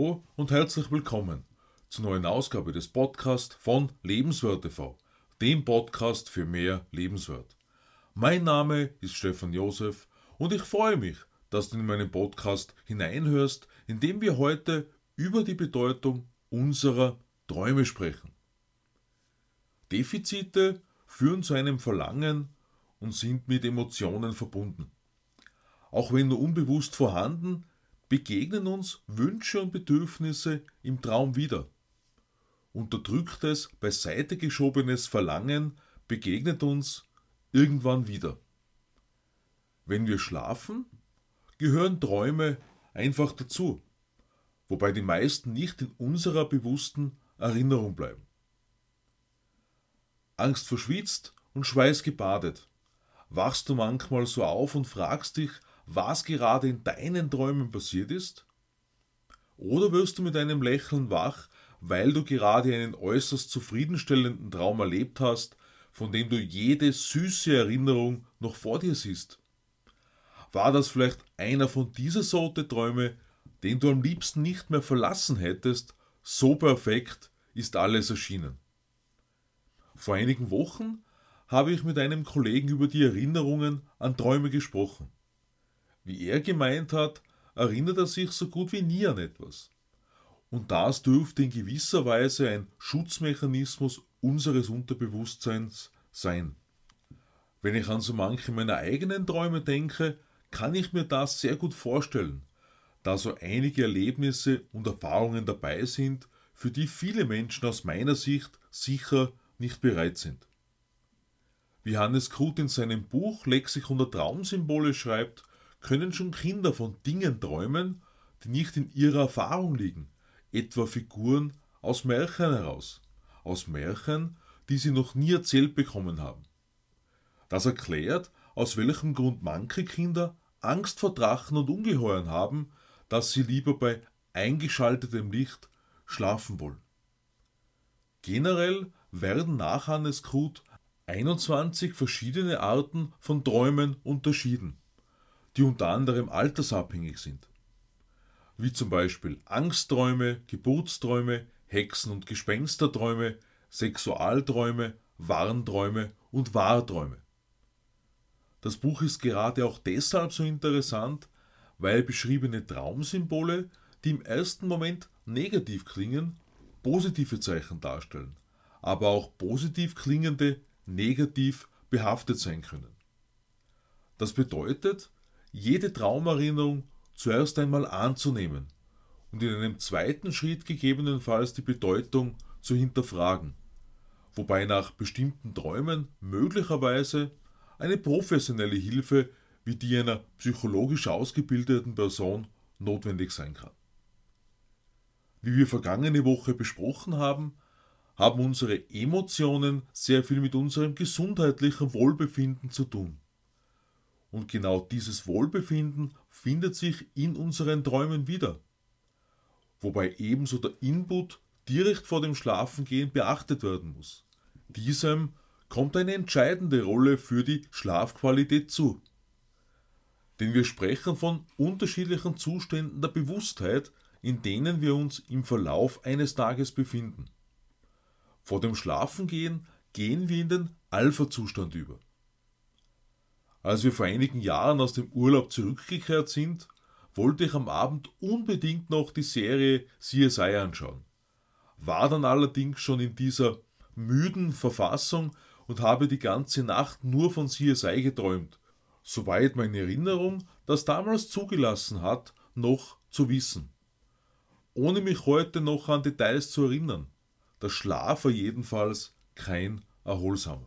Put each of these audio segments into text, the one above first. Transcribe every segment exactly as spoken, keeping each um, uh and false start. Hallo und herzlich willkommen zur neuen Ausgabe des Podcasts von Lebenswörter Punkt T V, dem Podcast für mehr Lebenswert. Mein Name ist Stefan Josef und ich freue mich, dass du in meinen Podcast hineinhörst, in dem wir heute über die Bedeutung unserer Träume sprechen. Defizite führen zu einem Verlangen und sind mit Emotionen verbunden. Auch wenn nur unbewusst vorhanden, begegnen uns Wünsche und Bedürfnisse im Traum wieder. Unterdrücktes, beiseite geschobenes Verlangen begegnet uns irgendwann wieder. Wenn wir schlafen, gehören Träume einfach dazu, wobei die meisten nicht in unserer bewussten Erinnerung bleiben. Angst verschwitzt und Schweiß gebadet. Wachst du manchmal so auf und fragst dich, was gerade in deinen Träumen passiert ist? Oder wirst du mit einem Lächeln wach, weil du gerade einen äußerst zufriedenstellenden Traum erlebt hast, von dem du jede süße Erinnerung noch vor dir siehst? War das vielleicht einer von dieser Sorte Träume, den du am liebsten nicht mehr verlassen hättest? So perfekt ist alles erschienen. Vor einigen Wochen habe ich mit einem Kollegen über die Erinnerungen an Träume gesprochen. Wie er gemeint hat, erinnert er sich so gut wie nie an etwas. Und das dürfte in gewisser Weise ein Schutzmechanismus unseres Unterbewusstseins sein. Wenn ich an so manche meiner eigenen Träume denke, kann ich mir das sehr gut vorstellen, da so einige Erlebnisse und Erfahrungen dabei sind, für die viele Menschen aus meiner Sicht sicher nicht bereit sind. Wie Hannes Kruth in seinem Buch Lexikon der Traumsymbole schreibt, können schon Kinder von Dingen träumen, die nicht in ihrer Erfahrung liegen, etwa Figuren aus Märchen heraus, aus Märchen, die sie noch nie erzählt bekommen haben. Das erklärt, aus welchem Grund manche Kinder Angst vor Drachen und Ungeheuern haben, dass sie lieber bei eingeschaltetem Licht schlafen wollen. Generell werden nach Hannes Kruth einundzwanzig verschiedene Arten von Träumen unterschieden, die unter anderem altersabhängig sind, wie zum Beispiel Angstträume, Geburtsträume, Hexen- und Gespensterträume, Sexualträume, Warnträume und Wahrträume. Das Buch ist gerade auch deshalb so interessant, weil beschriebene Traumsymbole, die im ersten Moment negativ klingen, positive Zeichen darstellen, aber auch positiv klingende negativ behaftet sein können. Das bedeutet, jede Traumerinnerung zuerst einmal anzunehmen und in einem zweiten Schritt gegebenenfalls die Bedeutung zu hinterfragen, wobei nach bestimmten Träumen möglicherweise eine professionelle Hilfe wie die einer psychologisch ausgebildeten Person notwendig sein kann. Wie wir vergangene Woche besprochen haben, haben unsere Emotionen sehr viel mit unserem gesundheitlichen Wohlbefinden zu tun. Und genau dieses Wohlbefinden findet sich in unseren Träumen wieder, wobei ebenso der Input direkt vor dem Schlafengehen beachtet werden muss. Diesem kommt eine entscheidende Rolle für die Schlafqualität zu. Denn wir sprechen von unterschiedlichen Zuständen der Bewusstheit, in denen wir uns im Verlauf eines Tages befinden. Vor dem Schlafengehen gehen wir in den Alpha-Zustand über. Als wir vor einigen Jahren aus dem Urlaub zurückgekehrt sind, wollte ich am Abend unbedingt noch die Serie C S I anschauen, war dann allerdings schon in dieser müden Verfassung und habe die ganze Nacht nur von C S I geträumt, soweit meine Erinnerung das damals zugelassen hat, noch zu wissen. Ohne mich heute noch an Details zu erinnern, der Schlaf war jedenfalls kein erholsamer.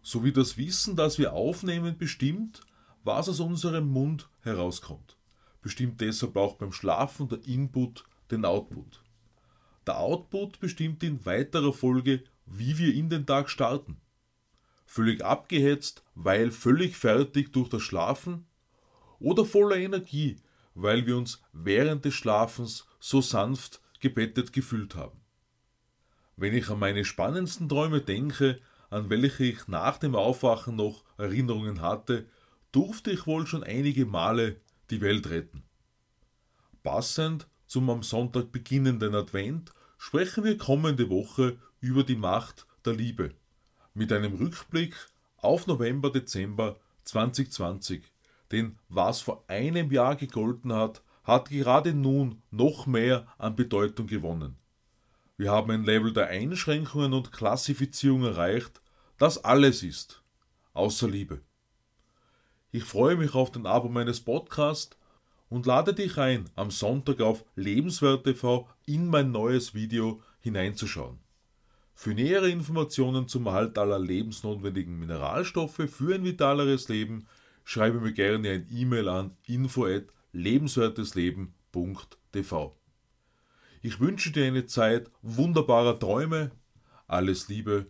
Sowie das Wissen, das wir aufnehmen, bestimmt, was aus unserem Mund herauskommt. Bestimmt deshalb auch beim Schlafen der Input den Output. Der Output bestimmt in weiterer Folge, wie wir in den Tag starten. Völlig abgehetzt, weil völlig fertig durch das Schlafen, oder voller Energie, weil wir uns während des Schlafens so sanft gebettet gefühlt haben. Wenn ich an meine spannendsten Träume denke, an welche ich nach dem Aufwachen noch Erinnerungen hatte, durfte ich wohl schon einige Male die Welt retten. Passend zum am Sonntag beginnenden Advent sprechen wir kommende Woche über die Macht der Liebe mit einem Rückblick auf November, Dezember zwanzig zwanzig. Denn was vor einem Jahr gegolten hat, hat gerade nun noch mehr an Bedeutung gewonnen. Wir haben ein Level der Einschränkungen und Klassifizierung erreicht, das alles ist, außer Liebe. Ich freue mich auf den Abo meines Podcasts und lade dich ein, am Sonntag auf Lebenswört Punkt T V in mein neues Video hineinzuschauen. Für nähere Informationen zum Erhalt aller lebensnotwendigen Mineralstoffe für ein vitaleres Leben schreibe mir gerne ein E-Mail an info at lebenswertesleben punkt t v. Ich wünsche dir eine Zeit wunderbarer Träume. Alles Liebe,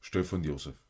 Stefan Josef.